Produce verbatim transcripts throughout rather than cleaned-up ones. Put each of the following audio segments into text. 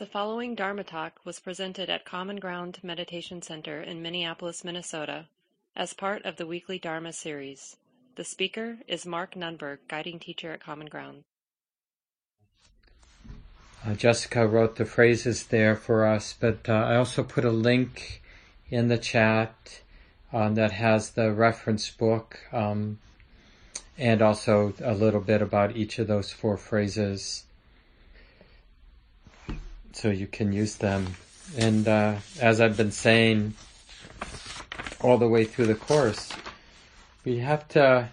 The following Dharma talk was presented at Common Ground Meditation Center in Minneapolis, Minnesota, as part of the weekly Dharma series. The speaker is Mark Nunberg, guiding teacher at Common Ground. Uh, Jessica wrote the phrases there for us, but uh, I also put a link in the chat um, that has the reference book um, and also a little bit about each of those four phrases, so you can use them. And uh, as I've been saying all the way through the course, we have to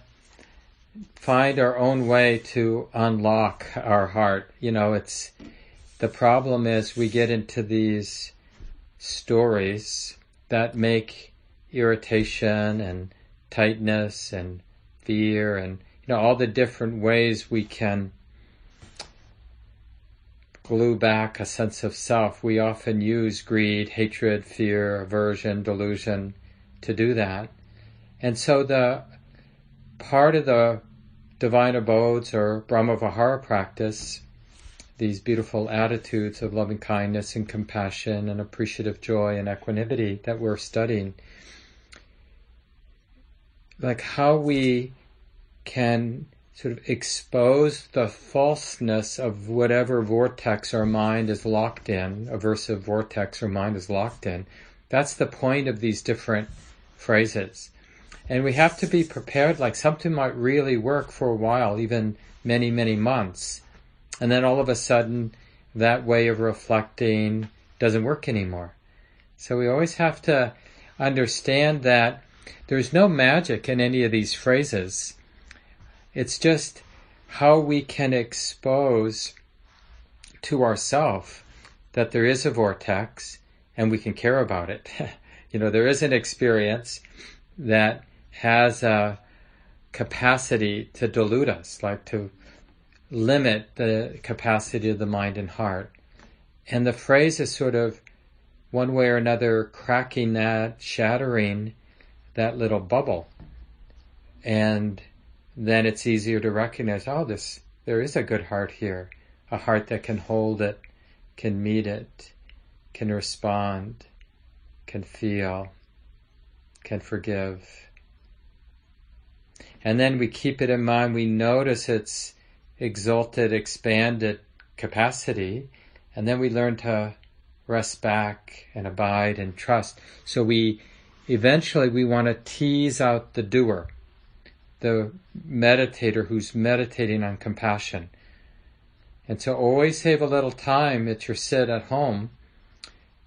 find our own way to unlock our heart. You know, it's the problem is we get into these stories that make irritation and tightness and fear and, you know, all the different ways we can glue back a sense of self. We often use greed, hatred, fear, aversion, delusion to do that. And so the part of the divine abodes or Brahma Vihara practice, these beautiful attitudes of loving kindness and compassion and appreciative joy and equanimity that we're studying, like how we can sort of expose the falseness of whatever vortex our mind is locked in, aversive vortex our mind is locked in. That's the point of these different phrases. And we have to be prepared, like something might really work for a while, even many, many months. And then all of a sudden, that way of reflecting doesn't work anymore. So we always have to understand that there's no magic in any of these phrases. It's just how we can expose to ourselves that there is a vortex and we can care about it. You know, there is an experience that has a capacity to dilute us, like to limit the capacity of the mind and heart. And the phrase is sort of one way or another cracking that, shattering that little bubble. And then it's easier to recognize, oh, this, there is a good heart here, a heart that can hold it, can meet it, can respond, can feel, can forgive. And then we keep it in mind, we notice its exalted, expanded capacity, and then we learn to rest back and abide and trust. So we, eventually we want to tease out the doer, the meditator who's meditating on compassion. And so always save a little time at your sit at home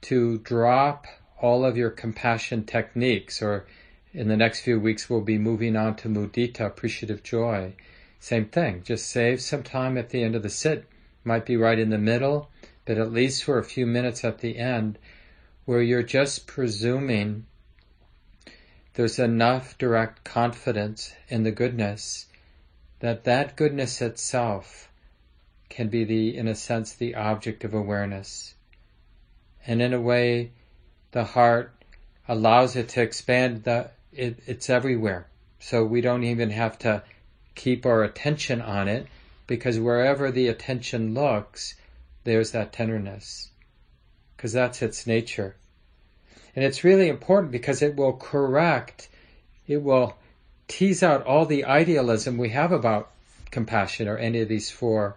to drop all of your compassion techniques, or in the next few weeks we'll be moving on to mudita, appreciative joy. Same thing, just save some time at the end of the sit. Might be right in the middle, but at least for a few minutes at the end where you're just presuming there's enough direct confidence in the goodness that that goodness itself can be the, in a sense, the object of awareness. And in a way, the heart allows it to expand. The, it, it's everywhere. So we don't even have to keep our attention on it, because wherever the attention looks, there's that tenderness, because that's its nature. And it's really important because it will correct, it will tease out all the idealism we have about compassion or any of these four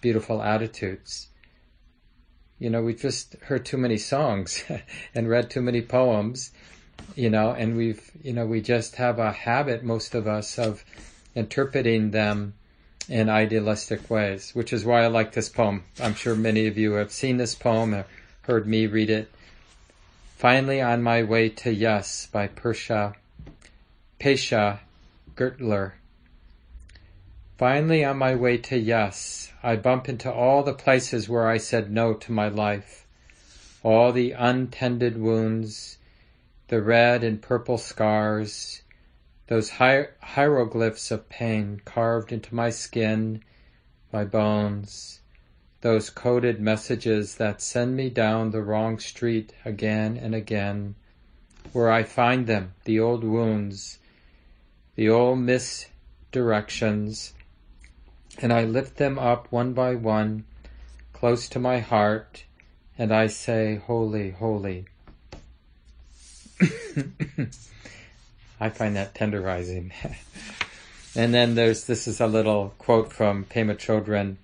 beautiful attitudes. You know, we've just heard too many songs and read too many poems, you know, and we've, you know, we just have a habit, most of us, of interpreting them in idealistic ways, which is why I like this poem. I'm sure many of you have seen this poem or heard me read it. Finally on my way to yes by Persha, Pesha Gertler. Finally on my way to yes, I bump into all the places where I said no to my life, all the untended wounds, the red and purple scars, those hier- hieroglyphs of pain carved into my skin, my bones, those coded messages that send me down the wrong street again and again, where I find them, the old wounds, the old misdirections, and I lift them up one by one, close to my heart, and I say, holy, holy. I find that tenderizing. And then there's, this is a little quote from Pema Chodron.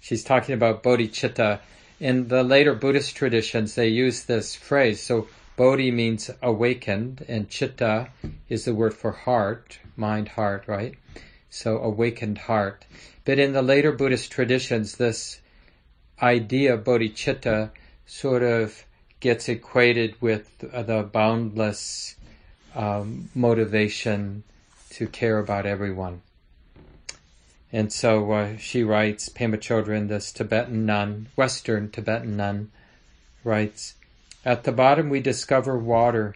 She's talking about bodhicitta. In the later Buddhist traditions, they use this phrase. So bodhi means awakened, and citta is the word for heart, mind, heart, right? So awakened heart. But in the later Buddhist traditions, this idea of bodhicitta sort of gets equated with the boundless um, motivation to care about everyone. And so uh, she writes, Pema Chodron, this Tibetan nun, Western Tibetan nun, writes, at the bottom we discover water,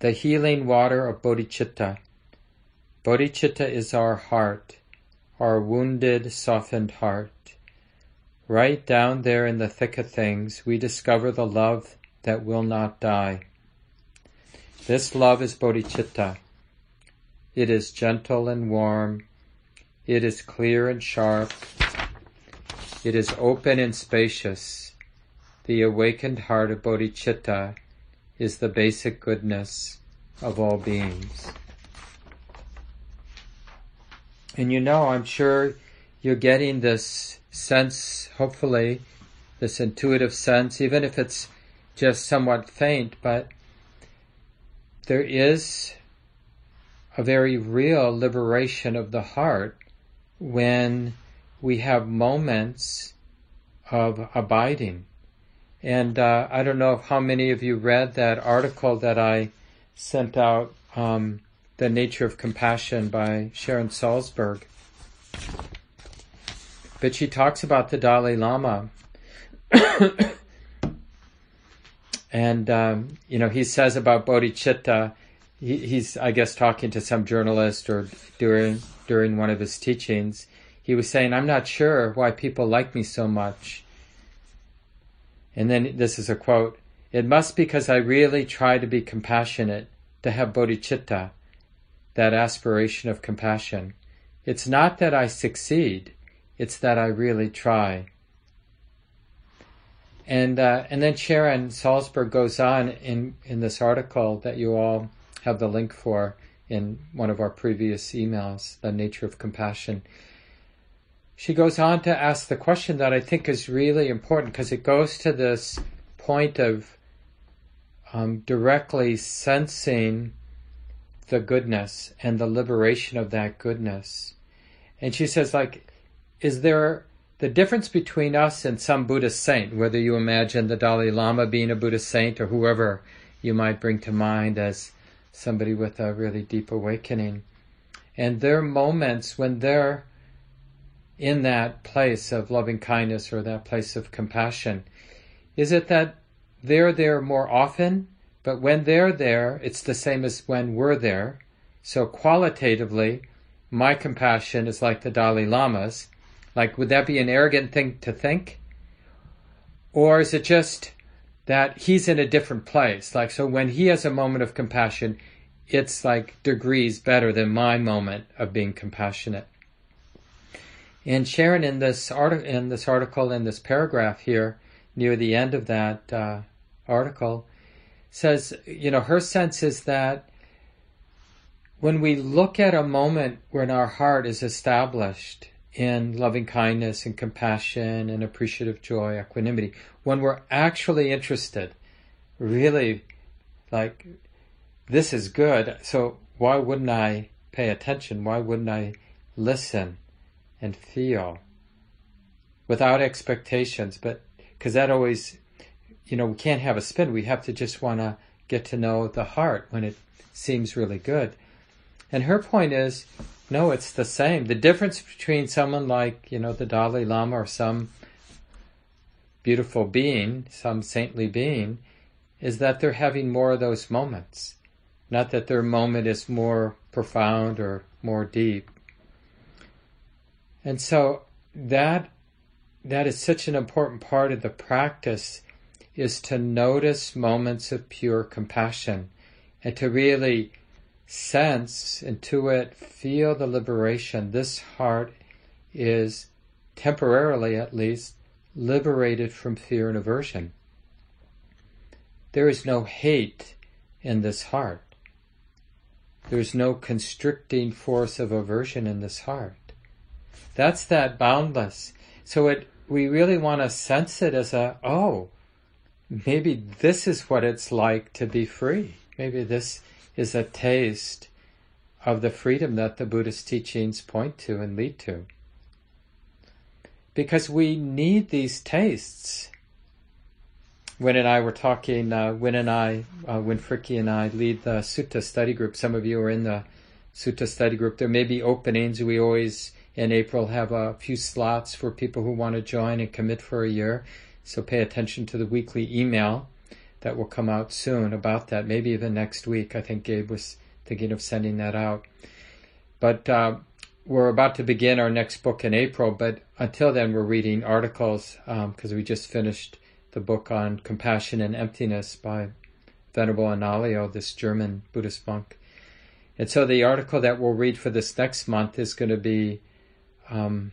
the healing water of bodhicitta. Bodhicitta is our heart, our wounded, softened heart. Right down there in the thick of things, we discover the love that will not die. This love is bodhicitta. It is gentle and warm. It is clear and sharp. It is open and spacious. The awakened heart of bodhicitta is the basic goodness of all beings. And you know, I'm sure you're getting this sense, hopefully, this intuitive sense, even if it's just somewhat faint, but there is a very real liberation of the heart when we have moments of abiding. And uh, I don't know if how many of you read that article that I sent out, um, The Nature of Compassion by Sharon Salzberg. But she talks about the Dalai Lama. And, um, you know, he says about bodhicitta, he, he's, I guess, talking to some journalist or during, during one of his teachings. He was saying, I'm not sure why people like me so much. And then this is a quote, it must be because I really try to be compassionate, to have bodhicitta, that aspiration of compassion. It's not that I succeed, it's that I really try. And uh, and then Sharon Salzberg goes on in, in this article that you all have the link for in one of our previous emails, The Nature of Compassion. She goes on to ask the question that I think is really important because it goes to this point of um, directly sensing the goodness and the liberation of that goodness. And she says, like, is there the difference between us and some Buddhist saint, whether you imagine the Dalai Lama being a Buddhist saint or whoever you might bring to mind as somebody with a really deep awakening. And there are moments when they're in that place of loving kindness or that place of compassion. Is it that they're there more often? But when they're there, it's the same as when we're there. So qualitatively, my compassion is like the Dalai Lama's. Like, would that be an arrogant thing to think? Or is it just that he's in a different place? Like, so when he has a moment of compassion, it's like degrees better than my moment of being compassionate. And Sharon, in this, art- in this article, in this paragraph here, near the end of that uh, article, says, you know, her sense is that when we look at a moment when our heart is established in loving kindness and compassion and appreciative joy, equanimity, when we're actually interested, really, like, this is good, so why wouldn't I pay attention? Why wouldn't I listen and feel without expectations? But because that always, you know, we can't have a spin. We have to just want to get to know the heart when it seems really good. And her point is, no, it's the same. The difference between someone like, you know, the Dalai Lama or some beautiful being, some saintly being, is that they're having more of those moments. Not that their moment is more profound or more deep. And so that that is such an important part of the practice, is to notice moments of pure compassion and to really sense, intuit, feel the liberation. This heart is temporarily, at least, liberated from fear and aversion. There is no hate in this heart. There is no constricting force of aversion in this heart. That's that boundless. So it, we really want to sense it as a, oh, maybe this is what it's like to be free. Maybe this is a taste of the freedom that the Buddhist teachings point to and lead to. Because we need these tastes. Wynn and I were talking, uh, Wynn and I, uh, Wynn Fricke and I lead the Sutta study group. Some of you are in the Sutta study group. There may be openings. We always, in April, have a few slots for people who want to join and commit for a year. So pay attention to the weekly email that will come out soon about that, maybe even next week. I think Gabe was thinking of sending that out. But uh, we're about to begin our next book in April, but until then we're reading articles because um, we just finished the book on Compassion and Emptiness by Venerable Anālayo, this German Buddhist monk. And so the article that we'll read for this next month is going to be Um,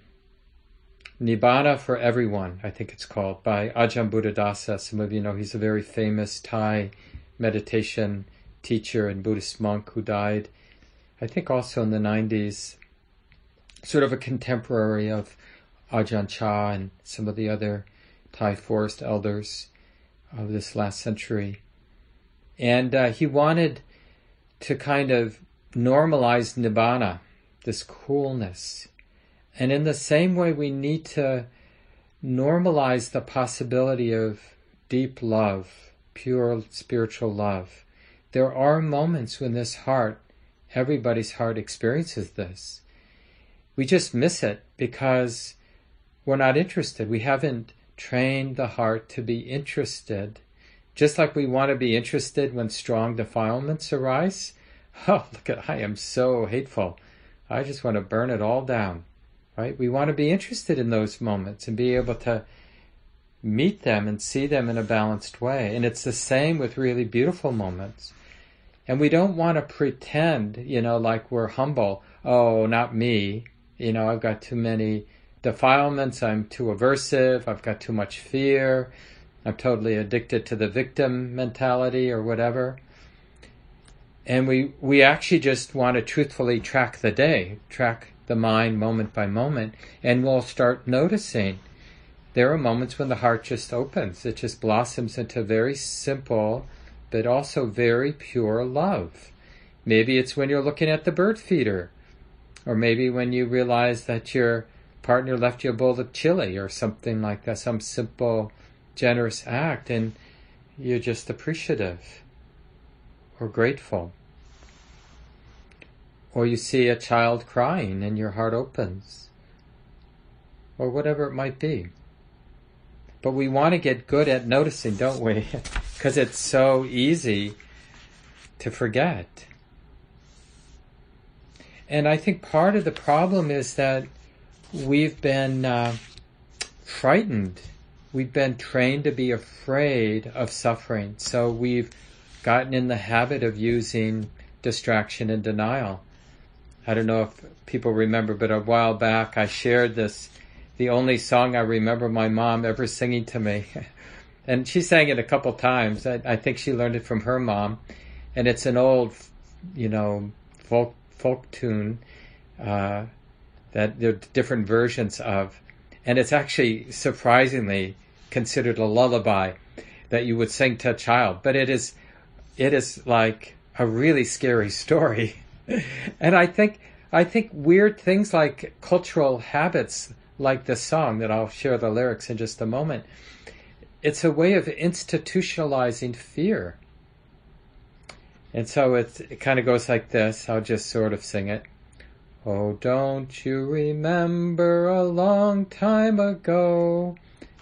Nibbana for Everyone, I think it's called, by Ajahn Buddhadasa. Some of you know he's a very famous Thai meditation teacher and Buddhist monk who died, I think also in the nineties, sort of a contemporary of Ajahn Chah and some of the other Thai forest elders of this last century. And uh, he wanted to kind of normalize Nibbana, this coolness. And in the same way, we need to normalize the possibility of deep love, pure spiritual love. There are moments when this heart, everybody's heart, experiences this. We just miss it because we're not interested. We haven't trained the heart to be interested. Just like we want to be interested when strong defilements arise. Oh, look at, I am so hateful. I just want to burn it all down. Right? We want to be interested in those moments and be able to meet them and see them in a balanced way. And it's the same with really beautiful moments. And we don't want to pretend, you know, like we're humble. Oh, not me. You know, I've got too many defilements. I'm too aversive. I've got too much fear. I'm totally addicted to the victim mentality or whatever. And we, we actually just want to truthfully track the day, track the mind moment by moment, and we'll start noticing there are moments when the heart just opens. It just blossoms into very simple but also very pure love. Maybe it's when you're looking at the bird feeder, or maybe when you realize that your partner left you a bowl of chili or something like that, some simple generous act, and you're just appreciative or grateful. Or you see a child crying and your heart opens, or whatever it might be. But we want to get good at noticing, don't we? Because it's so easy to forget. And I think part of the problem is that we've been uh, frightened. We've been trained to be afraid of suffering. So we've gotten in the habit of using distraction and denial. I don't know if people remember, but a while back I shared this, the only song I remember my mom ever singing to me. And she sang it a couple times. I, I think she learned it from her mom. And it's an old, you know, folk, folk tune uh, that there are different versions of. And it's actually surprisingly considered a lullaby that you would sing to a child. But it is, it is like a really scary story. And I think I think weird things like cultural habits, like this song that I'll share the lyrics in just a moment, it's a way of institutionalizing fear. And so it, it kind of goes like this. I'll just sort of sing it. Oh, don't you remember a long time ago,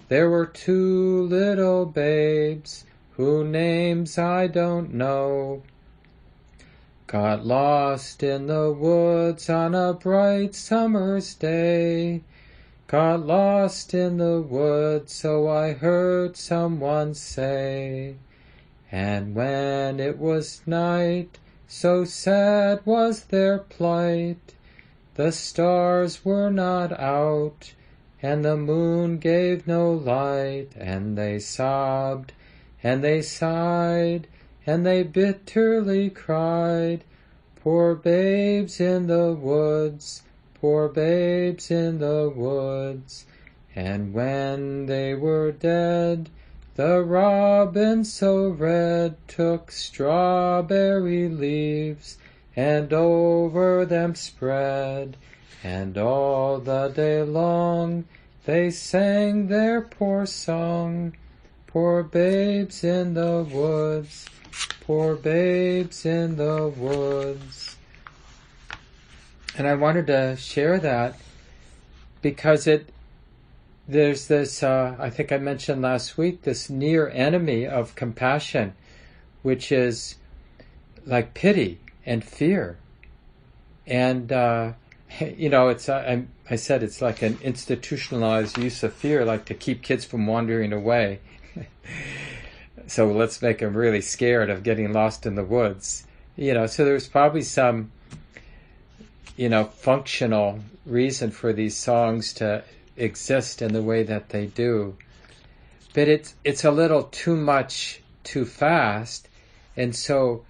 there were two little babes whose names I don't know. Got lost in the woods on a bright summer's day. Got lost in the woods, so I heard someone say. And when it was night, so sad was their plight. The stars were not out, and the moon gave no light, and they sobbed, and they sighed, and they bitterly cried, poor babes in the woods, poor babes in the woods. And when they were dead, the robin so red took strawberry leaves and over them spread, and all the day long they sang their poor song, poor babes in the woods, poor babes in the woods. And I wanted to share that because it there's this, uh, I think I mentioned last week, this near enemy of compassion, which is like pity and fear. And, uh, you know, it's I, I said it's like an institutionalized use of fear, like to keep kids from wandering away. So let's make them really scared of getting lost in the woods. You know, so there's probably some, you know, functional reason for these songs to exist in the way that they do. But it's, it's a little too much too fast, and so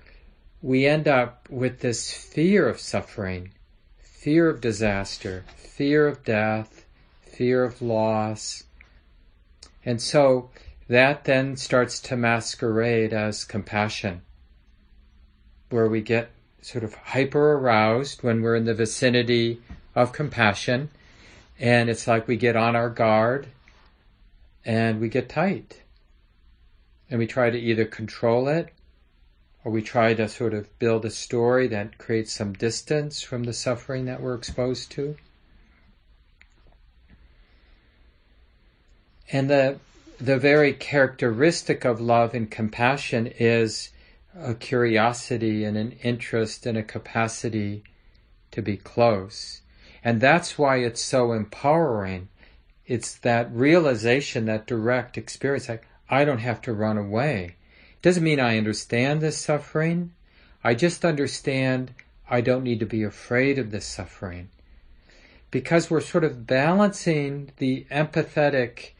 we end up with this fear of suffering, fear of disaster, fear of death, fear of loss. And so that then starts to masquerade as compassion, where we get sort of hyper aroused when we're in the vicinity of compassion. And it's like we get on our guard and we get tight. And we try to either control it, or we try to sort of build a story that creates some distance from the suffering that we're exposed to. And the the very characteristic of love and compassion is a curiosity and an interest and a capacity to be close. And that's why it's so empowering. It's that realization, that direct experience, like, I don't have to run away. It doesn't mean I understand this suffering. I just understand I don't need to be afraid of this suffering. Because we're sort of balancing the empathetic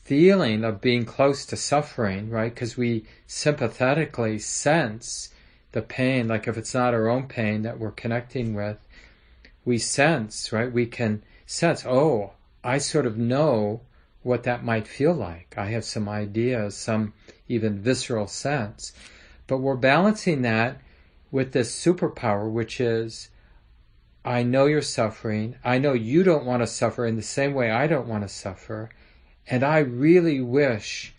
feeling of being close to suffering, right? Because we sympathetically sense the pain, like if it's not our own pain that we're connecting with, we sense, right? We can sense, oh, I sort of know what that might feel like. I have some ideas, some even visceral sense. But we're balancing that with this superpower, which is, I know you're suffering. I know you don't want to suffer in the same way I don't want to suffer. And I really wish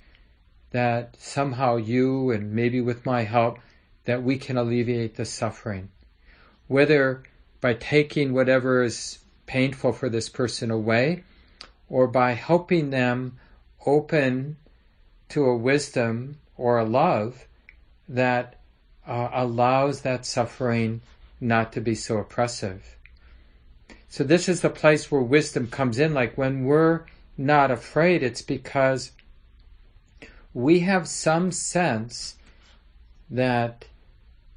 that somehow you, and maybe with my help, that we can alleviate the suffering. Whether by taking whatever is painful for this person away, or by helping them open to a wisdom or a love that uh, allows that suffering not to be so oppressive. So this is the place where wisdom comes in. Like when we're not afraid, it's because we have some sense that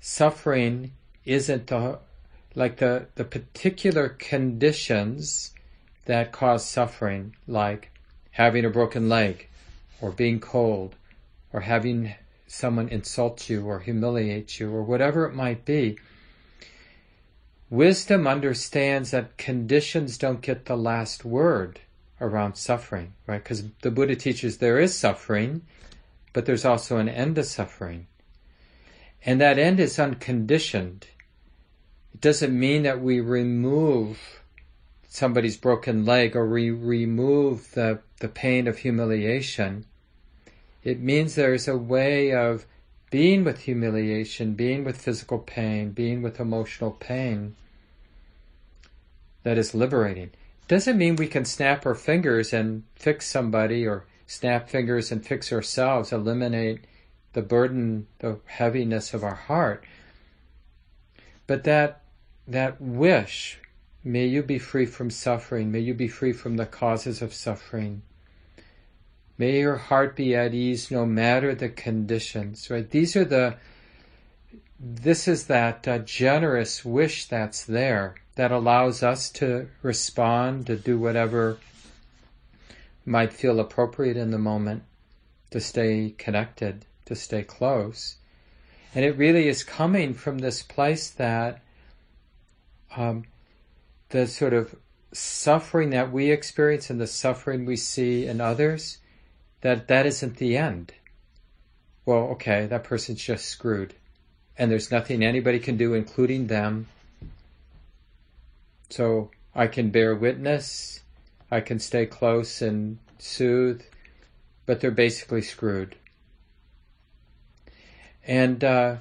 suffering isn't the like the, the particular conditions that cause suffering, like having a broken leg, or being cold, or having someone insult you or humiliate you, or whatever it might be. Wisdom understands that conditions don't get the last word around suffering, right? Because the Buddha teaches there is suffering, but there's also an end to suffering. And that end is unconditioned. It doesn't mean that we remove somebody's broken leg or we remove the, the pain of humiliation. It means there's a way of being with humiliation, being with physical pain, being with emotional pain that is liberating. It doesn't mean we can snap our fingers and fix somebody, or snap fingers and fix ourselves, eliminate the burden, the heaviness of our heart. But that that wish, may you be free from suffering, may you be free from the causes of suffering, may your heart be at ease no matter the conditions, right? These are the, this is that uh, generous wish that's there that allows us to respond, to do whatever might feel appropriate in the moment to stay connected, to stay close. And it really is coming from this place that um, the sort of suffering that we experience and the suffering we see in others, that that isn't the end. Well, okay, that person's just screwed. And there's nothing anybody can do, including them. So I can bear witness, I can stay close and soothe, but they're basically screwed. And uh,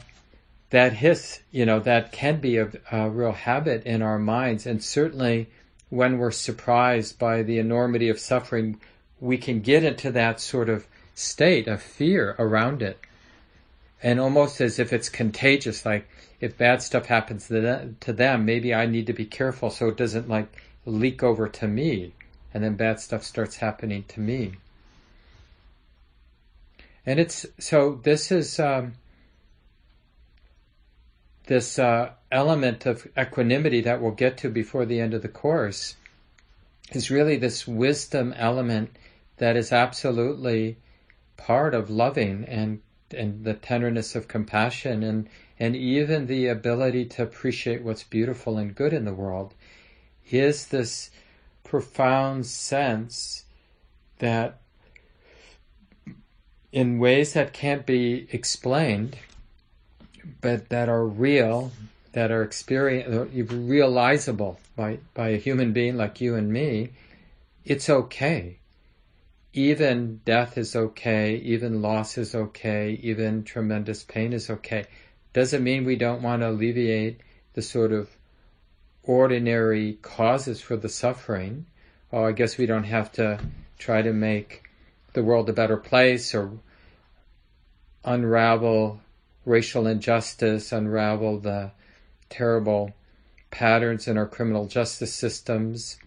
that hiss, you know, that can be a, a real habit in our minds. And certainly when we're surprised by the enormity of suffering, we can get into that sort of state of fear around it. And almost as if it's contagious, like if bad stuff happens to them, maybe I need to be careful so it doesn't like leak over to me, and then bad stuff starts happening to me. And it's, so this is um, this uh, element of equanimity that we'll get to before the end of the course is really this wisdom element that is absolutely part of loving and and the tenderness of compassion, and, and even the ability to appreciate what's beautiful and good in the world, is this profound sense that in ways that can't be explained, but that are real, that are experience, realizable by, by a human being like you and me, it's okay. Even death is okay, even loss is okay, even tremendous pain is okay. Doesn't mean we don't want to alleviate the sort of ordinary causes for the suffering. Oh, I guess we don't have to try to make the world a better place or unravel racial injustice, unravel the terrible patterns in our criminal justice systems.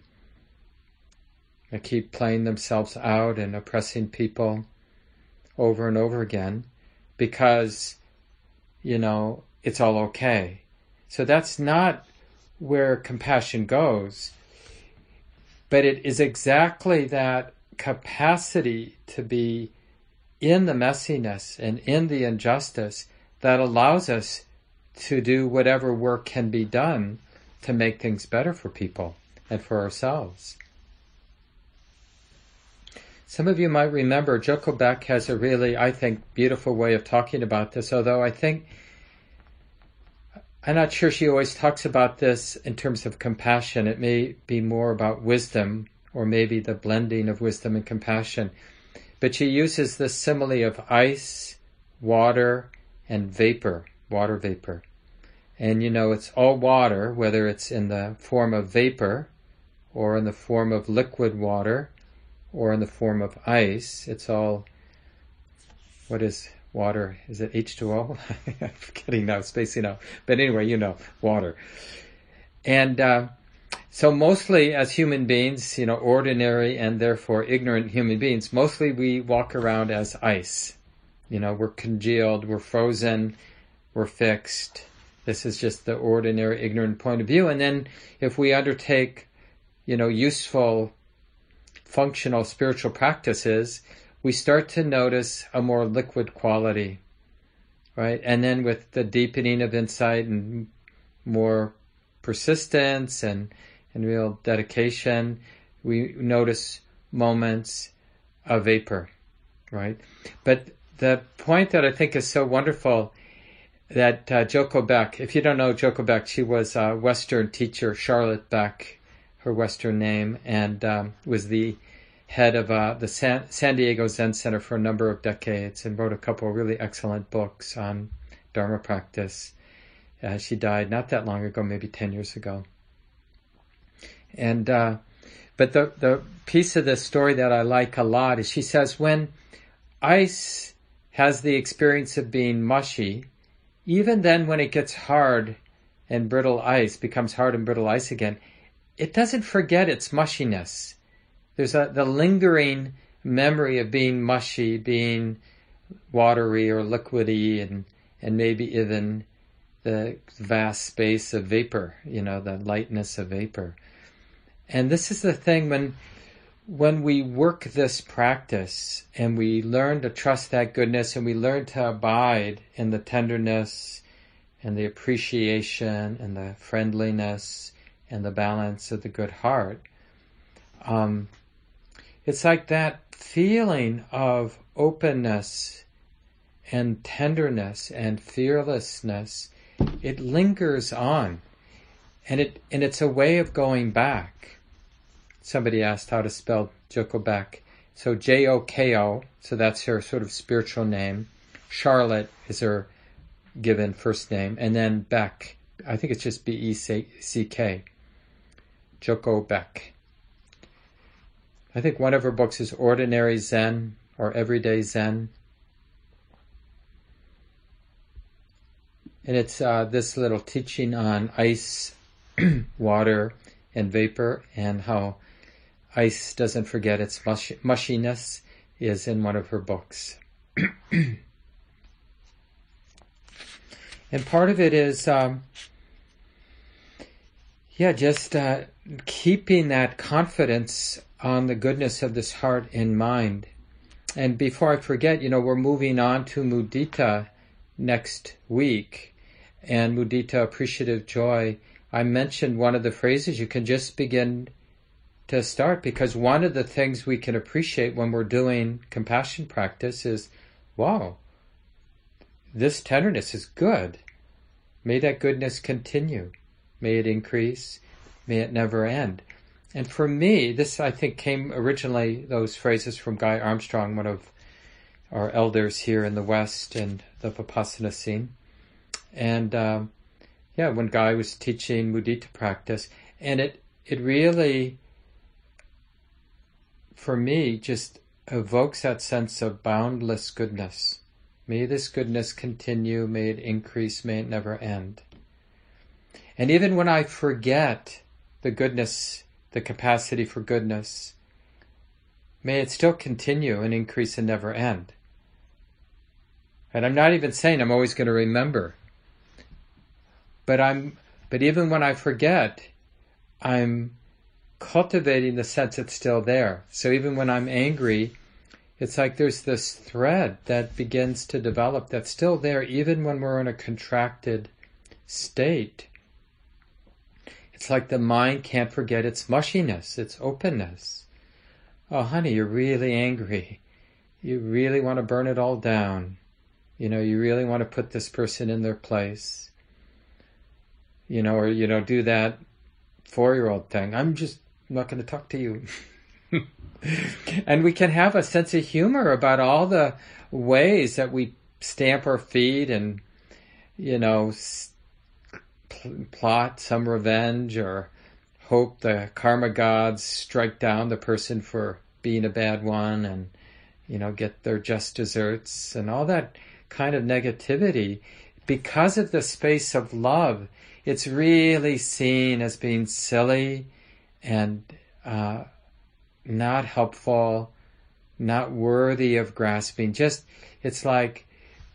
They keep playing themselves out and oppressing people over and over again because, you know, it's all okay. So that's not where compassion goes, but it is exactly that capacity to be in the messiness and in the injustice that allows us to do whatever work can be done to make things better for people and for ourselves. Some of you might remember Joko Beck has a really, I think, beautiful way of talking about this, although I think, I'm not sure she always talks about this in terms of compassion. It may be more about wisdom, or maybe the blending of wisdom and compassion. But she uses this simile of ice, water, and vapor, water vapor. And you know, it's all water, whether it's in the form of vapor or in the form of liquid water, or in the form of ice. It's all, what is water? Is it H two O? I'm forgetting now, spacing out. But anyway, you know, water. And uh, so mostly as human beings, you know, ordinary and therefore ignorant human beings, mostly we walk around as ice. You know, we're congealed, we're frozen, we're fixed. This is just the ordinary ignorant point of view. And then if we undertake, you know, useful functional spiritual practices, we start to notice a more liquid quality, right? And then with the deepening of insight and more persistence and, and real dedication, we notice moments of vapor, right? But the point that I think is so wonderful that uh, Joko Beck, if you don't know Joko Beck, she was a Western teacher, Charlotte Beck, her Western name, and um, was the head of uh, the San, San Diego Zen Center for a number of decades and wrote a couple of really excellent books on Dharma practice. Uh, she died not that long ago, maybe ten years ago. And uh, but the, the piece of this story that I like a lot is she says, when ice has the experience of being mushy, even then when it gets hard and brittle ice, becomes hard and brittle ice again, it doesn't forget its mushiness. There's a, the lingering memory of being mushy, being watery or liquidy, and, and maybe even the vast space of vapor, you know, the lightness of vapor. And this is the thing, when when we work this practice and we learn to trust that goodness and we learn to abide in the tenderness and the appreciation and the friendliness and the balance of the good heart, um, it's like that feeling of openness and tenderness and fearlessness, it lingers on. And it and it's a way of going back. Somebody asked how to spell Joko Beck. So J O K O, so that's her sort of spiritual name. Charlotte is her given first name. And then Beck, I think it's just B E C K. Joko Beck. I think one of her books is Ordinary Zen or Everyday Zen. And it's uh, this little teaching on ice, water, and vapor, and how ice doesn't forget its mush- mushiness is in one of her books. And part of it is, um, yeah, just uh, keeping that confidence on the goodness of this heart in mind. And before I forget, you know, we're moving on to mudita next week, and mudita, appreciative joy. I mentioned one of the phrases you can just begin to start, because one of the things we can appreciate when we're doing compassion practice is, wow, this tenderness is good. May that goodness continue. May it increase. May it never end. And for me, this I think came originally, those phrases, from Guy Armstrong, one of our elders here in the West and the Vipassana scene. And um, yeah, when Guy was teaching mudita practice, and it, it really, for me, just evokes that sense of boundless goodness. May this goodness continue, may it increase, may it never end. And even when I forget the goodness, the capacity for goodness, may it still continue and increase and never end. And I'm not even saying I'm always going to remember. But I'm, but even when I forget, I'm cultivating the sense it's still there. So even when I'm angry, it's like there's this thread that begins to develop that's still there even when we're in a contracted state. It's like the mind can't forget its mushiness, its openness. Oh, honey, you're really angry. You really want to burn it all down. You know, you really want to put this person in their place. You know, or, you know, do that four-year-old thing. I'm just not going to talk to you. And we can have a sense of humor about all the ways that we stamp our feet and, you know, pl- plot some revenge or hope the karma gods strike down the person for being a bad one and, you know, get their just desserts and all that kind of negativity. Because of the space of love, it's really seen as being silly and uh, not helpful, not worthy of grasping. Just, it's like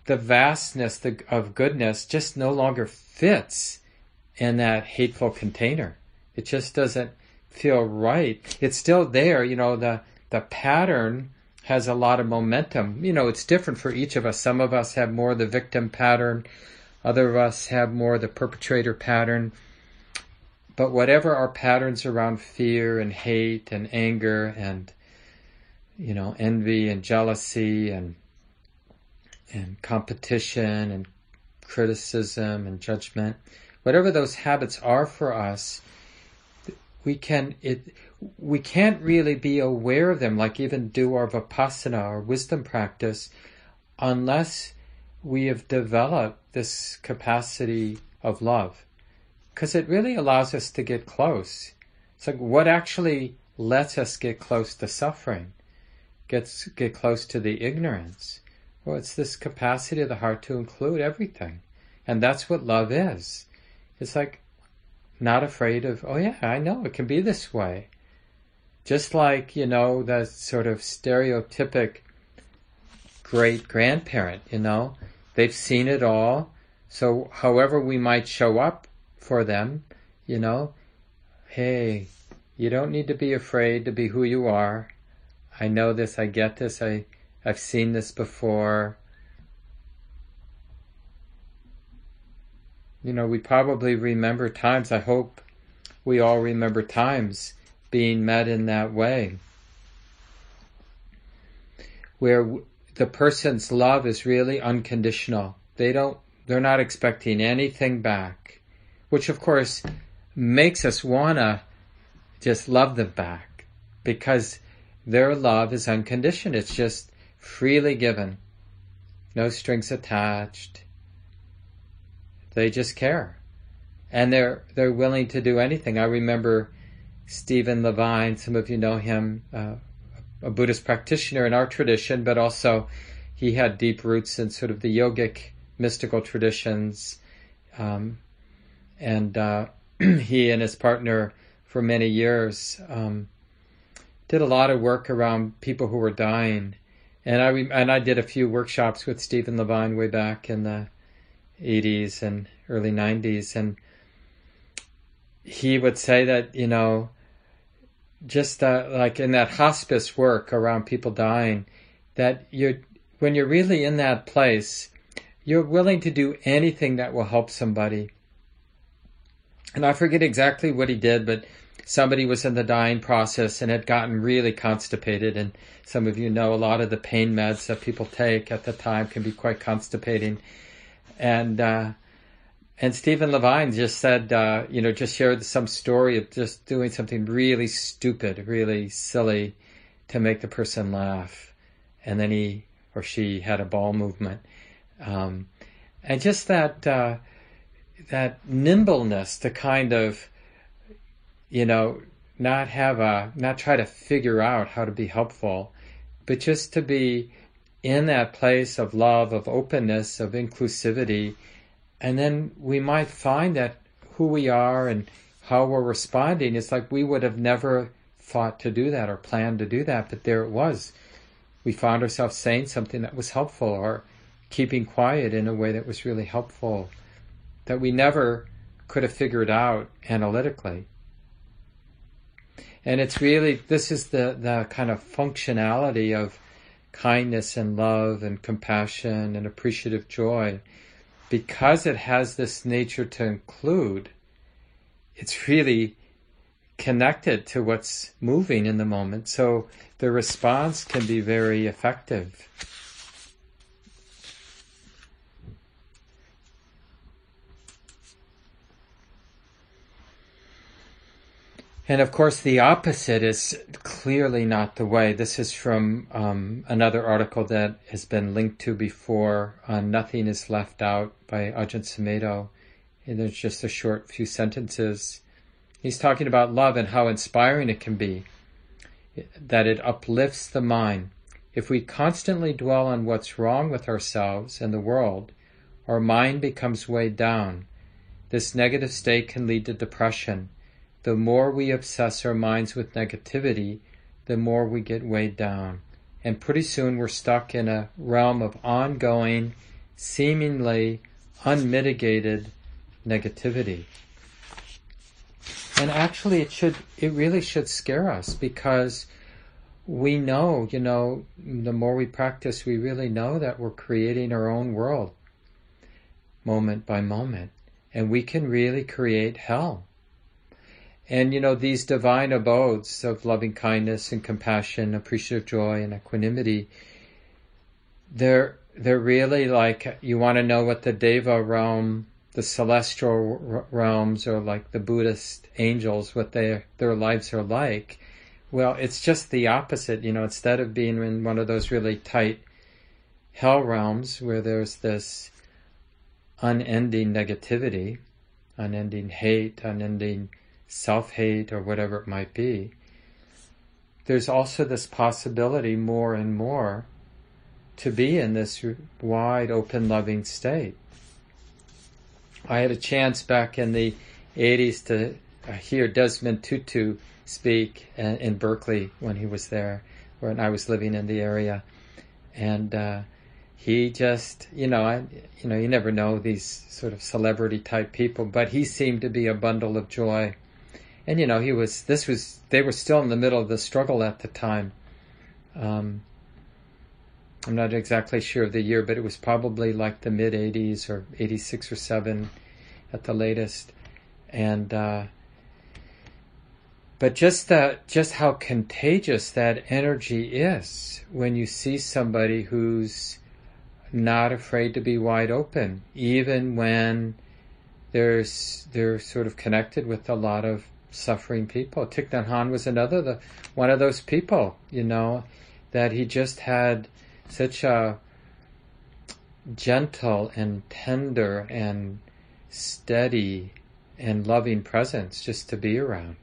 the vastness of goodness just no longer fits in that hateful container. It just doesn't feel right. It's still there. You know, the, the pattern has a lot of momentum. You know, it's different for each of us. Some of us have more the victim pattern. Other of us have more the perpetrator pattern. But whatever our patterns around fear and hate and anger and, you know, envy and jealousy and and competition and criticism and judgment, whatever those habits are for us, We can it. We can't really be aware of them, like even do our vipassana or wisdom practice, unless we have developed this capacity of love, because it really allows us to get close. It's like what actually lets us get close to suffering, gets get close to the ignorance. Well, it's this capacity of the heart to include everything, and that's what love is. It's like, not afraid of, oh yeah, I know, it can be this way. Just like, you know, the sort of stereotypic great-grandparent, you know, they've seen it all, so however we might show up for them, you know, hey, You don't need to be afraid to be who you are. I know this, I get this, I, I've seen this before. You know, we probably remember times, I hope we all remember times being met in that way, where the person's love is really unconditional. They don't, they're not expecting anything back, which of course makes us wanna just love them back, because their love is unconditioned. It's just freely given, no strings attached. They just care, and they're they're willing to do anything. I remember Stephen Levine, some of you know him, uh, a Buddhist practitioner in our tradition, but also he had deep roots in sort of the yogic mystical traditions, um, and uh, he and his partner for many years um, did a lot of work around people who were dying, and I re- and I did a few workshops with Stephen Levine way back in the eighties and early nineties, and he would say that, you know, just uh, like in that hospice work around people dying, that you're, when you're really in that place, you're willing to do anything that will help somebody. And I forget exactly what he did, but somebody was in the dying process and had gotten really constipated, and some of you know a lot of the pain meds that people take at the time can be quite constipating. And uh, and Stephen Levine just said, uh, you know, just shared some story of just doing something really stupid, really silly to make the person laugh. And then he or she had a bowel movement. Um, and just that uh, that nimbleness to kind of, you know, not have a, not try to figure out how to be helpful, but just to be in that place of love, of openness, of inclusivity, and then we might find that who we are and how we're responding, it's like we would have never thought to do that or planned to do that, but there it was. We found ourselves saying something that was helpful, or keeping quiet in a way that was really helpful, that we never could have figured out analytically. And it's really, this is the, the kind of functionality of kindness and love and compassion and appreciative joy, because it has this nature to include. It's really connected to what's moving in the moment, so the response can be very effective. And of course, the opposite is clearly not the way. This is from um, another article that has been linked to before, on Nothing is Left Out by Ajahn Sumedho. And there's just a short few sentences. He's talking about love and how inspiring it can be, that it uplifts the mind. If we constantly dwell on what's wrong with ourselves and the world, our mind becomes weighed down. This negative state can lead to depression. The more we obsess our minds with negativity, the more we get weighed down. And pretty soon we're stuck in a realm of ongoing, seemingly unmitigated negativity. And actually it should, it really should scare us, because we know, you know, the more we practice, we really know that we're creating our own world moment by moment. And we can really create hell. And, you know, these divine abodes of loving kindness and compassion, appreciative joy and equanimity, they're, they're really like, you want to know what the Deva realm, the celestial realms, or like the Buddhist angels, what their their lives are like. Well, it's just the opposite. You know, instead of being in one of those really tight hell realms where there's this unending negativity, unending hate, unending self-hate, or whatever it might be, there's also this possibility more and more to be in this wide, open, loving state. I had a chance back in the eighties to hear Desmond Tutu speak in Berkeley when he was there, when I was living in the area. And uh, he just, you know, I, you know, you never know these sort of celebrity-type people, but he seemed to be a bundle of joy. And, you know, he was, this was, they were still in the middle of the struggle at the time. Um, I'm not exactly sure of the year, but it was probably like the mid eighties or eighty-six or seven at the latest. And, uh, but just that, just how contagious that energy is when you see somebody who's not afraid to be wide open, even when they're, they're sort of connected with a lot of suffering people. Thich Nhat Hanh was another, the, one of those people, you know, that he just had such a gentle and tender and steady and loving presence just to be around.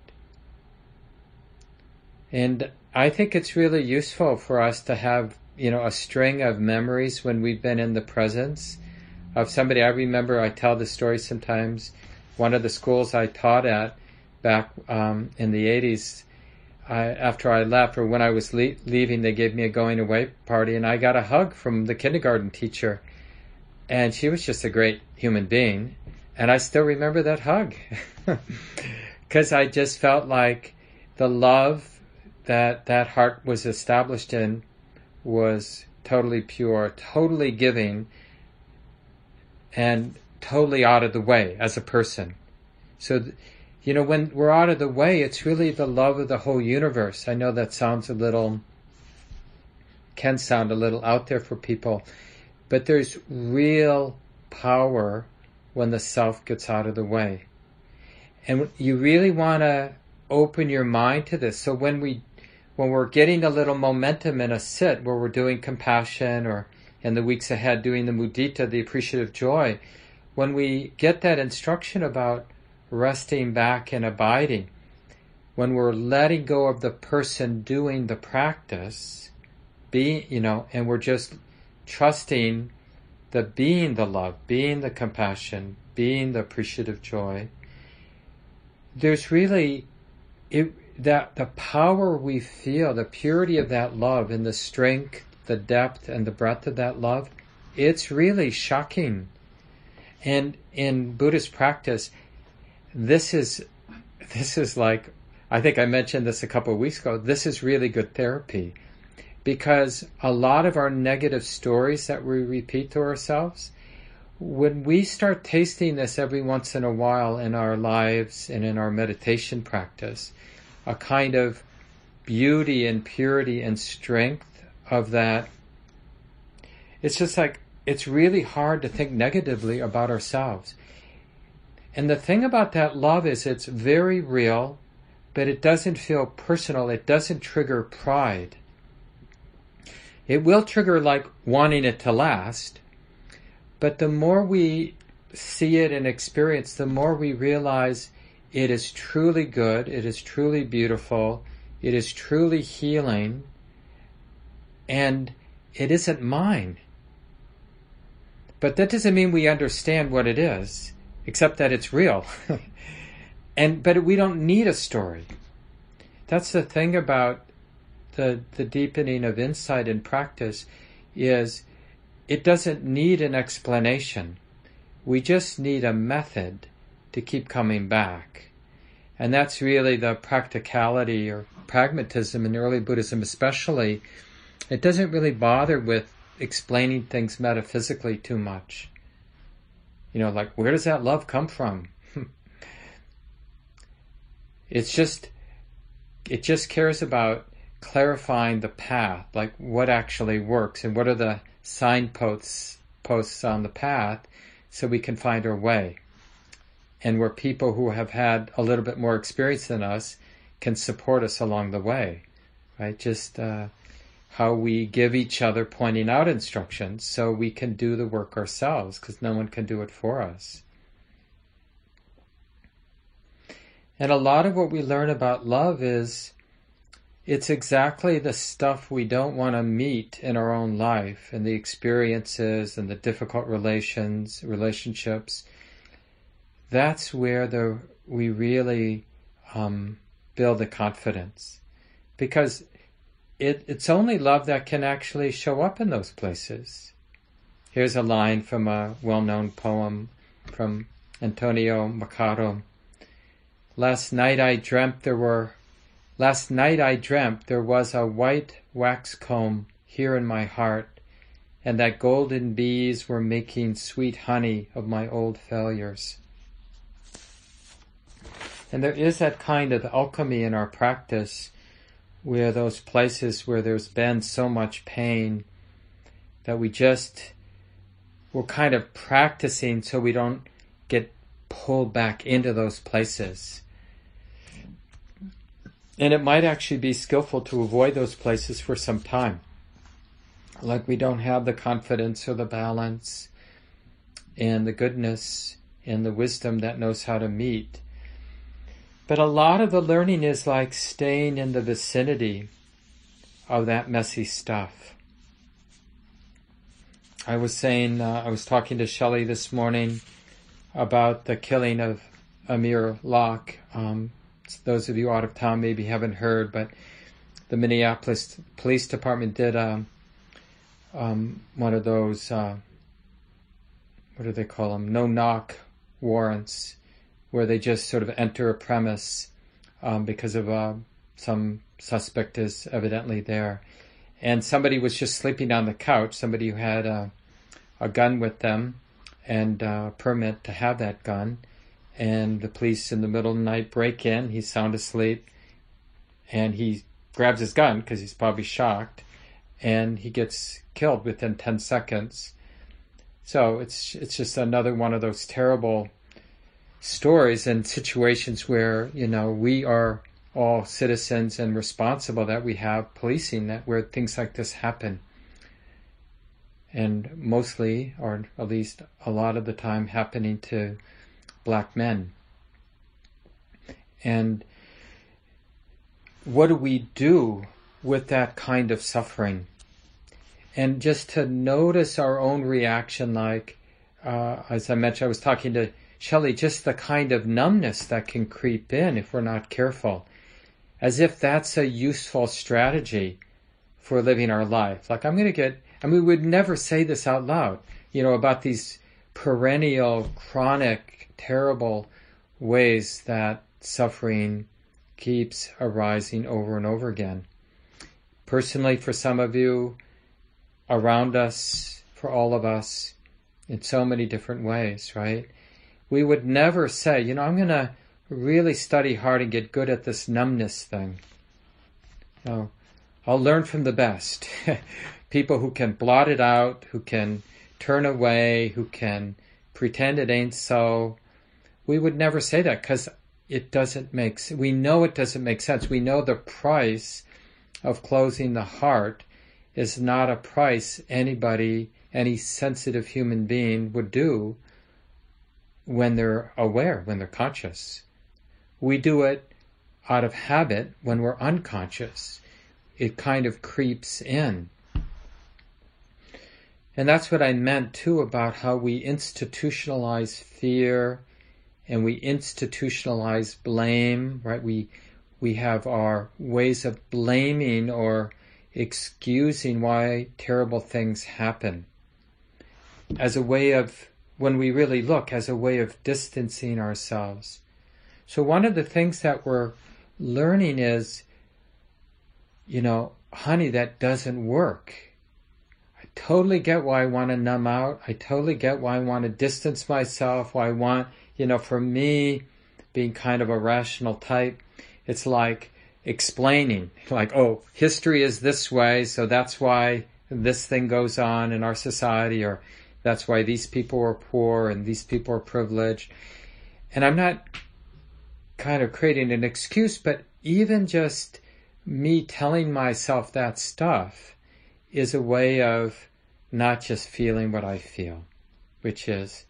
And I think it's really useful for us to have, you know, a string of memories when we've been in the presence of somebody. I remember, I tell the story sometimes, one of the schools I taught at back um, in the eighties, I, after I left, or when I was le- leaving, they gave me a going away party, and I got a hug from the kindergarten teacher. And she was just a great human being. And I still remember that hug. Because I just felt like the love that that heart was established in was totally pure, totally giving, and totally out of the way as a person. So, you know, when we're out of the way, it's really the love of the whole universe. I know that sounds a little, can sound a little out there for people, but there's real power when the self gets out of the way. And you really want to open your mind to this. So when we when we're getting a little momentum in a sit where we're doing compassion, or in the weeks ahead doing the mudita, the appreciative joy, when we get that instruction about resting back and abiding, when we're letting go of the person doing the practice, being, you know, and we're just trusting the being the love, being the compassion, being the appreciative joy, there's really, it, that the power we feel, the purity of that love, and the strength, the depth, and the breadth of that love, it's really shocking. And in Buddhist practice, this is, this is like, I think I mentioned this a couple of weeks ago, this is really good therapy, because a lot of our negative stories that we repeat to ourselves, when we start tasting this every once in a while in our lives and in our meditation practice, a kind of beauty and purity and strength of that, it's just like, it's really hard to think negatively about ourselves. And the thing about that love is it's very real, but it doesn't feel personal. It doesn't trigger pride. It will trigger like wanting it to last, but the more we see it and experience, the more we realize it is truly good, it is truly beautiful, it is truly healing, and it isn't mine. But that doesn't mean we understand what it is, except that it's real. And but we don't need a story. That's the thing about the the deepening of insight in practice, is it doesn't need an explanation. We just need a method to keep coming back. And that's really the practicality or pragmatism in early Buddhism especially. It doesn't really bother with explaining things metaphysically too much. You know, like, where does that love come from? It's just, it just cares about clarifying the path, like what actually works and what are the signposts posts on the path so we can find our way. And where people who have had a little bit more experience than us can support us along the way, right? Just uh, how we give each other pointing out instructions so we can do the work ourselves, because no one can do it for us. And a lot of what we learn about love is, it's exactly the stuff we don't want to meet in our own life, and the experiences and the difficult relations, relationships. That's where the, we really um, build the confidence, because it, it's only love that can actually show up in those places. Here's a line from a well-known poem from Antonio Machado. Last night I dreamt there were, last night I dreamt there was a white wax comb here in my heart, and that golden bees were making sweet honey of my old failures. And there is that kind of alchemy in our practice, where those places where there's been so much pain that we just, we're kind of practicing so we don't get pulled back into those places. And it might actually be skillful to avoid those places for some time. Like we don't have the confidence or the balance and the goodness and the wisdom that knows how to meet. But a lot of the learning is like staying in the vicinity of that messy stuff. I was saying, uh, I was talking to Shelley this morning about the killing of Amir Locke. Um, Those of you out of town maybe haven't heard, but the Minneapolis Police Department did um, um, one of those, uh, what do they call them, no-knock warrants, where they just sort of enter a premise um, because of uh, some suspect is evidently there. And somebody was just sleeping on the couch, somebody who had a, a gun with them and a permit to have that gun. And the police in the middle of the night break in. He's sound asleep, and he grabs his gun because he's probably shocked, and he gets killed within ten seconds. So it's it's just another one of those terrible stories and situations where, you know, we are all citizens and responsible that we have policing that where things like this happen. And mostly, or at least a lot of the time, happening to Black men. And what do we do with that kind of suffering? And just to notice our own reaction, like, uh, as I mentioned, I was talking to Shelley, just the kind of numbness that can creep in if we're not careful, as if that's a useful strategy for living our life. Like, I'm going to get, I mean, we would never say this out loud, you know, about these perennial, chronic, terrible ways that suffering keeps arising over and over again. Personally, for some of you, around us, for all of us, in so many different ways, right? We would never say, you know, I'm going to really study hard and get good at this numbness thing. You know, I'll learn from the best. People who can blot it out, who can turn away, who can pretend it ain't so. We would never say that because it doesn't make sense. We know it doesn't make sense. We know the price of closing the heart is not a price anybody, any sensitive human being would do when they're aware, when they're conscious. We do it out of habit when we're unconscious. It kind of creeps in. And that's what I meant, too, about how we institutionalize fear and we institutionalize blame, right? We we have our ways of blaming or excusing why terrible things happen as a way of, when we really look, as a way of distancing ourselves. So one of the things that we're learning is, you know, honey, that doesn't work. Totally get why I want to numb out. I totally get why I want to distance myself, why I want, you know, for me, being kind of a rational type, it's like explaining, like, oh, history is this way, so that's why this thing goes on in our society, or that's why these people are poor and these people are privileged. And I'm not kind of creating an excuse, but even just me telling myself that stuff is a way of not just feeling what I feel, which is,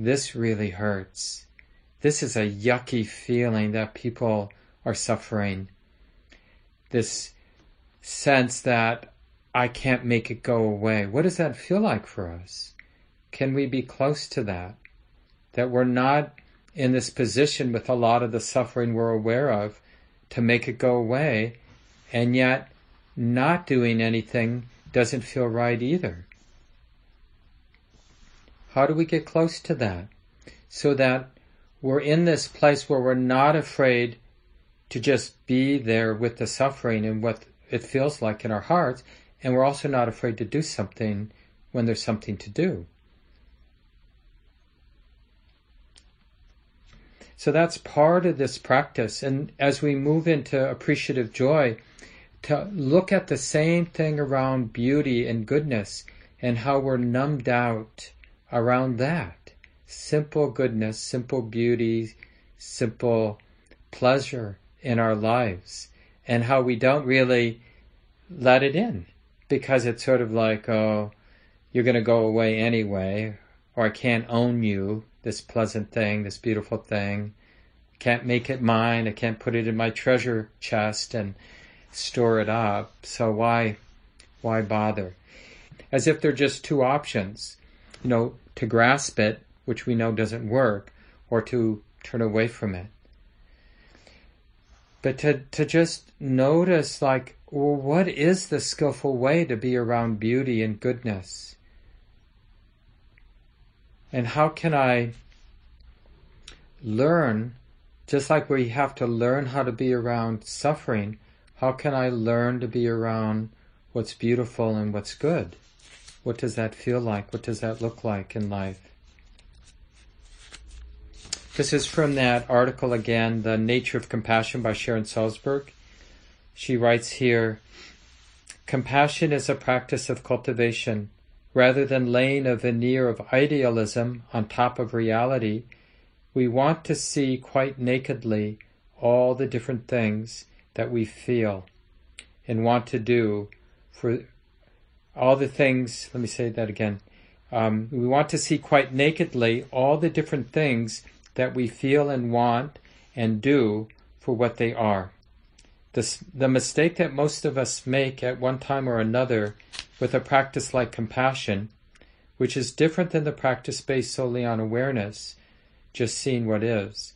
this really hurts. This is a yucky feeling that people are suffering. This sense that I can't make it go away. What does that feel like for us? Can we be close to that? That we're not in this position with a lot of the suffering we're aware of to make it go away, and yet not doing anything doesn't feel right either. How do we get close to that so that we're in this place where we're not afraid to just be there with the suffering and what it feels like in our hearts, and we're also not afraid to do something when there's something to do. So that's part of this practice. And as we move into appreciative joy, to look at the same thing around beauty and goodness and how we're numbed out around that. Simple goodness, simple beauty, simple pleasure in our lives, and how we don't really let it in because it's sort of like, oh, you're going to go away anyway, or I can't own you, this pleasant thing, this beautiful thing. I can't make it mine. I can't put it in my treasure chest and store it up. So why, why bother? As if there are just two options, you know, to grasp it, which we know doesn't work, or to turn away from it. But to, to just notice, like, well, what is the skillful way to be around beauty and goodness? And how can I learn, just like we have to learn how to be around suffering, how can I learn to be around what's beautiful and what's good? What does that feel like? What does that look like in life? This is from that article again, The Nature of Compassion by Sharon Salzberg. She writes here, compassion is a practice of cultivation. Rather than laying a veneer of idealism on top of reality, we want to see quite nakedly all the different things that we feel and want to do for all the things, let me say that again, um, we want to see quite nakedly all the different things that we feel and want and do for what they are. The, the mistake that most of us make at one time or another with a practice like compassion, which is different than the practice based solely on awareness, just seeing what is,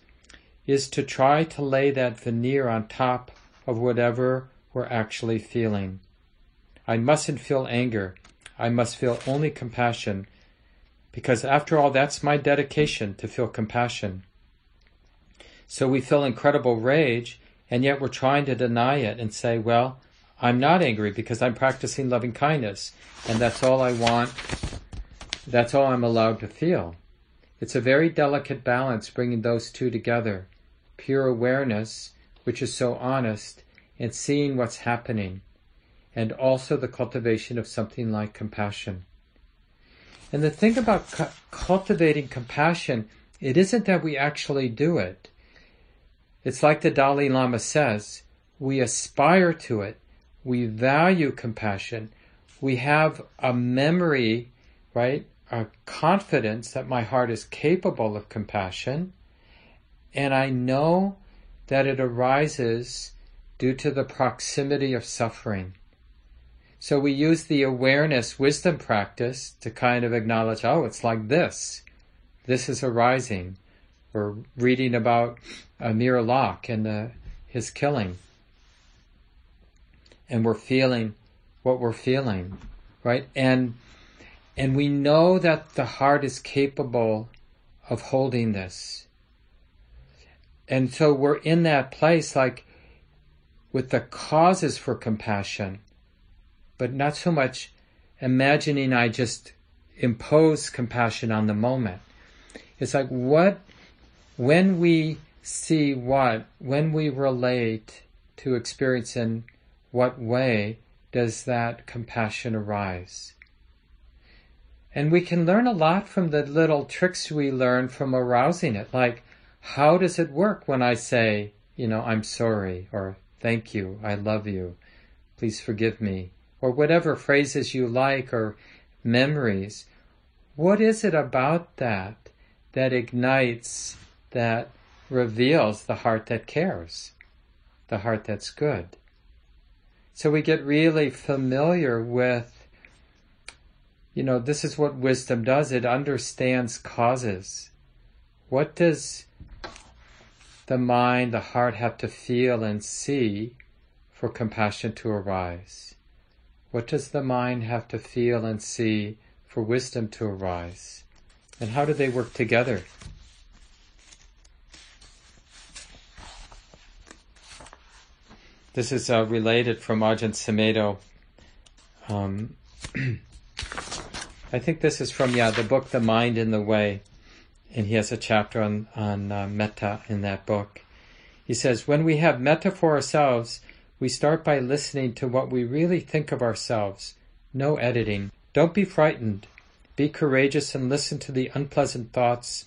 is to try to lay that veneer on top of whatever we're actually feeling. I mustn't feel anger. I must feel only compassion. Because after all, that's my dedication, to feel compassion. So we feel incredible rage, and yet we're trying to deny it and say, well, I'm not angry because I'm practicing loving kindness, and that's all I want, that's all I'm allowed to feel. It's a very delicate balance bringing those two together, pure awareness, which is so honest, and seeing what's happening, and also the cultivation of something like compassion. And the thing about cu- cultivating compassion, it isn't that we actually do it. It's like the Dalai Lama says, we aspire to it. We value compassion. We have a memory, right, a confidence that my heart is capable of compassion. And I know that it arises due to the proximity of suffering. So we use the awareness wisdom practice to kind of acknowledge, oh, it's like this. This is arising. We're reading about Amir Locke and uh, his killing. And we're feeling what we're feeling, right? And, and we know that the heart is capable of holding this. And so we're in that place, like, with the causes for compassion, but not so much imagining I just impose compassion on the moment. It's like what, when we see what, when we relate to experience, in what way does that compassion arise? And we can learn a lot from the little tricks we learn from arousing it. Like, how does it work when I say, you know, I'm sorry, or thank you, I love you, please forgive me, or whatever phrases you like or memories? What is it about that that ignites, that reveals the heart that cares, the heart that's good? So we get really familiar with, you know, this is what wisdom does. It understands causes. What does the mind, the heart have to feel and see for compassion to arise? What does the mind have to feel and see for wisdom to arise? And how do they work together? This is uh, related from Ajahn Sumedho. Um, I think this is from, yeah, the book The Mind in the Way. And he has a chapter on, on uh, metta in that book. He says, when we have metta for ourselves, we start by listening to what we really think of ourselves. No editing. Don't be frightened. Be courageous and listen to the unpleasant thoughts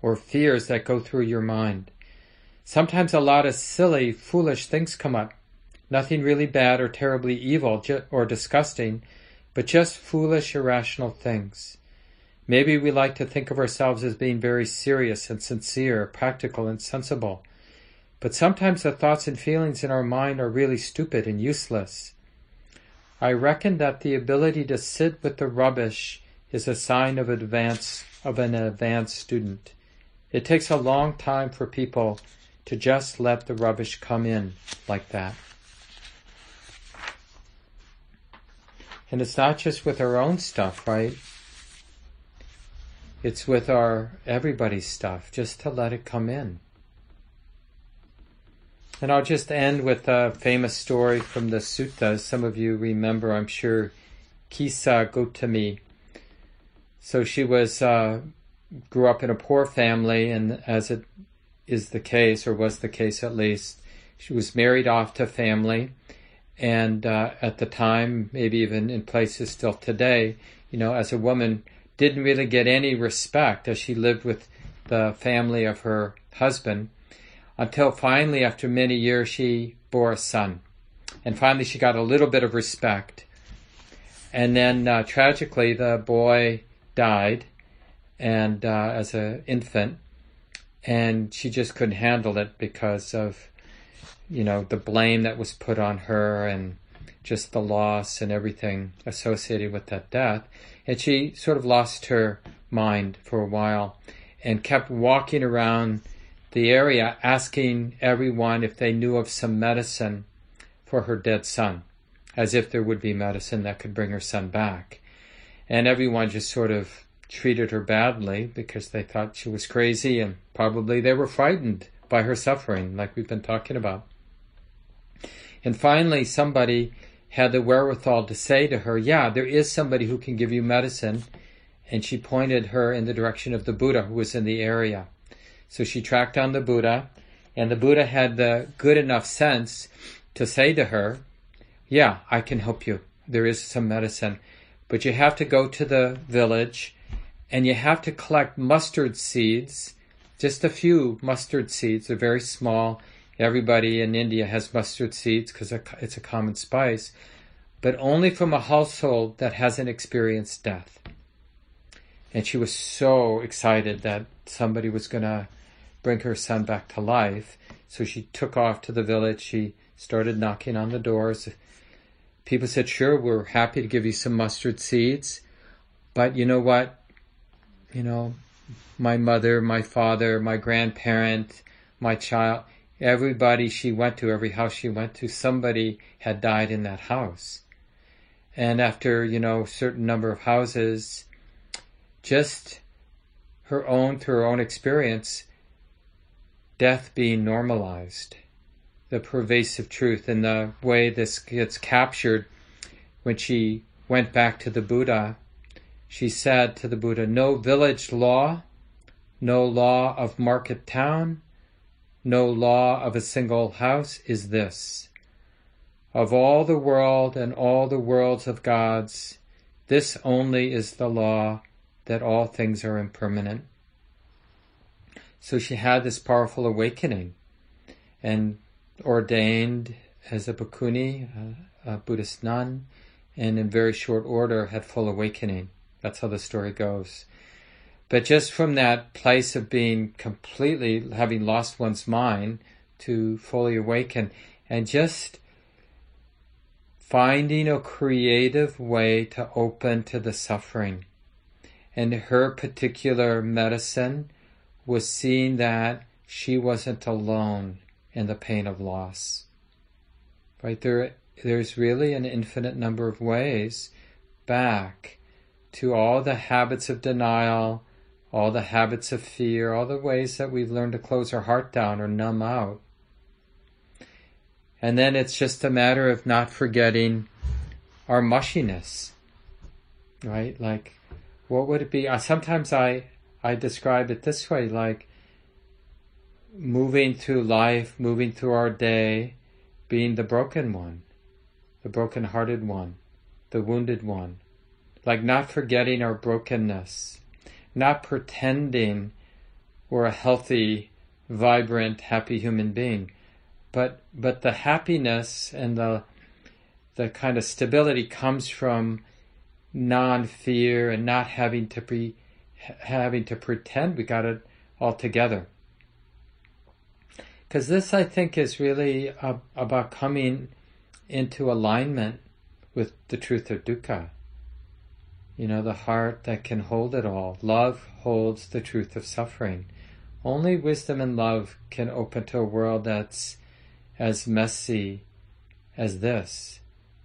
or fears that go through your mind. Sometimes a lot of silly, foolish things come up. Nothing really bad or terribly evil or disgusting, but just foolish, irrational things. Maybe we like to think of ourselves as being very serious and sincere, practical and sensible. But sometimes the thoughts and feelings in our mind are really stupid and useless. I reckon that the ability to sit with the rubbish is a sign of advance of an advanced student. It takes a long time for people to just let the rubbish come in like that. And it's not just with our own stuff, right? It's with our everybody's stuff, just to let it come in. And I'll just end with a famous story from the suttas. Some of you remember, I'm sure, Kisa Gotami. So she was uh, grew up in a poor family, and as it is the case, or was the case at least, she was married off to family. And uh, at the time, maybe even in places still today, you know, as a woman, didn't really get any respect as she lived with the family of her husband. Until finally, after many years, she bore a son. And finally, she got a little bit of respect. And then, uh, tragically, the boy died and uh, as an infant. And she just couldn't handle it because of, you know, the blame that was put on her and just the loss and everything associated with that death. And she sort of lost her mind for a while and kept walking around the area asking everyone if they knew of some medicine for her dead son, as if there would be medicine that could bring her son back. And everyone just sort of treated her badly because they thought she was crazy, and probably they were frightened by her suffering, like we've been talking about. And finally, somebody had the wherewithal to say to her, yeah, there is somebody who can give you medicine. And she pointed her in the direction of the Buddha, who was in the area. So she tracked down the Buddha, and the Buddha had the good enough sense to say to her, yeah, I can help you. There is some medicine. But you have to go to the village, and you have to collect mustard seeds, just a few mustard seeds. They're very small. Everybody in India has mustard seeds because it's a common spice, but only from a household that hasn't experienced death. And she was so excited that somebody was going to bring her son back to life. So she took off to the village. She started knocking on the doors. People said, sure, we're happy to give you some mustard seeds. But you know what? You know, my mother, my father, my grandparent, my child, everybody she went to, every house she went to, somebody had died in that house. And after, you know, a certain number of houses, just her own, through her own experience, death being normalized, the pervasive truth, and the way this gets captured. When she went back to the Buddha, she said to the Buddha, no village law, no law of market town, no law of a single house is this. Of all the world and all the worlds of gods, this only is the law, that all things are impermanent. So she had this powerful awakening and ordained as a bhikkhuni, a Buddhist nun, and in very short order had full awakening. That's how the story goes. But just from that place of being completely, having lost one's mind, to fully awaken, and just finding a creative way to open to the suffering. And her particular medicine was seeing that she wasn't alone in the pain of loss. Right there, there's really an infinite number of ways back to all the habits of denial, all the habits of fear, all the ways that we've learned to close our heart down or numb out. And then it's just a matter of not forgetting our mushiness, right? Like, what would it be? Sometimes I, I describe it this way, like moving through life, moving through our day, being the broken one, the broken-hearted one, the wounded one. Like not forgetting our brokenness, not pretending we're a healthy, vibrant, happy human being. But but the happiness and the the kind of stability comes from non-fear and not having to be having to pretend we got it all together. Because this, I think, is really a, about coming into alignment with the truth of dukkha. You know, the heart that can hold it all. Love holds the truth of suffering. Only wisdom and love can open to a world that's as messy as this.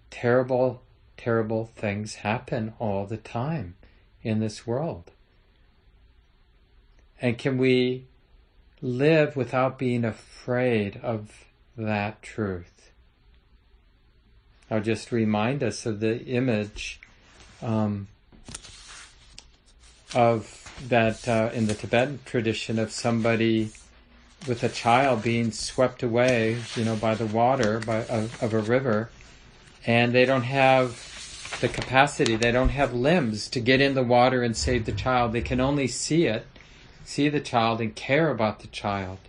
Terrible, terrible things happen all the time in this world. And can we live without being afraid of that truth? I'll just remind us of the image um, of that uh, in the Tibetan tradition of somebody with a child being swept away, you know, by the water by, of, of a river, and they don't have the capacity, they don't have limbs to get in the water and save the child. They can only see it, see the child and care about the child.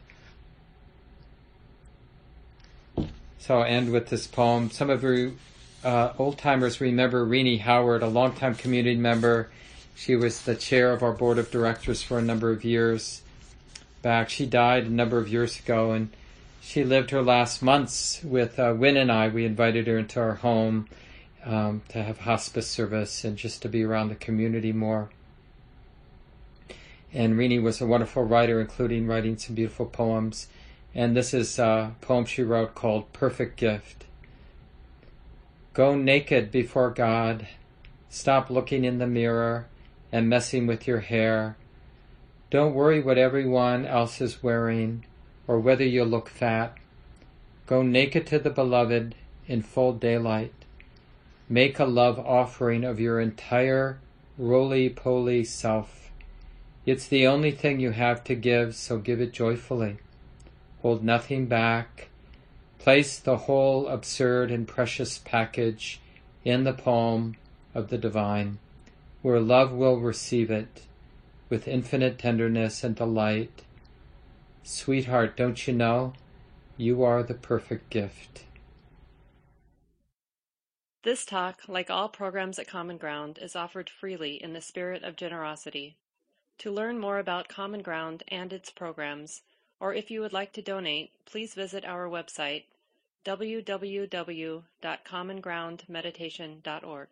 So I'll end with this poem. Some of you uh, old-timers remember Renee Howard, a longtime community member. She was the chair of our board of directors for a number of years back. She died a number of years ago, and she lived her last months with uh, Wynn and I. We invited her into our home um, to have hospice service and just to be around the community more. And Renee was a wonderful writer, including writing some beautiful poems. And this is a poem she wrote called Perfect Gift. Go naked before God. Stop looking in the mirror and messing with your hair. Don't worry what everyone else is wearing or whether you look fat. Go naked to the beloved in full daylight. Make a love offering of your entire roly-poly self. It's the only thing you have to give, so give it joyfully. Hold nothing back. Place the whole absurd and precious package in the palm of the divine, where love will receive it with infinite tenderness and delight. Sweetheart, don't you know, you are the perfect gift. This talk, like all programs at Common Ground, is offered freely in the spirit of generosity. To learn more about Common Ground and its programs, or if you would like to donate, please visit our website, w w w dot common ground meditation dot org.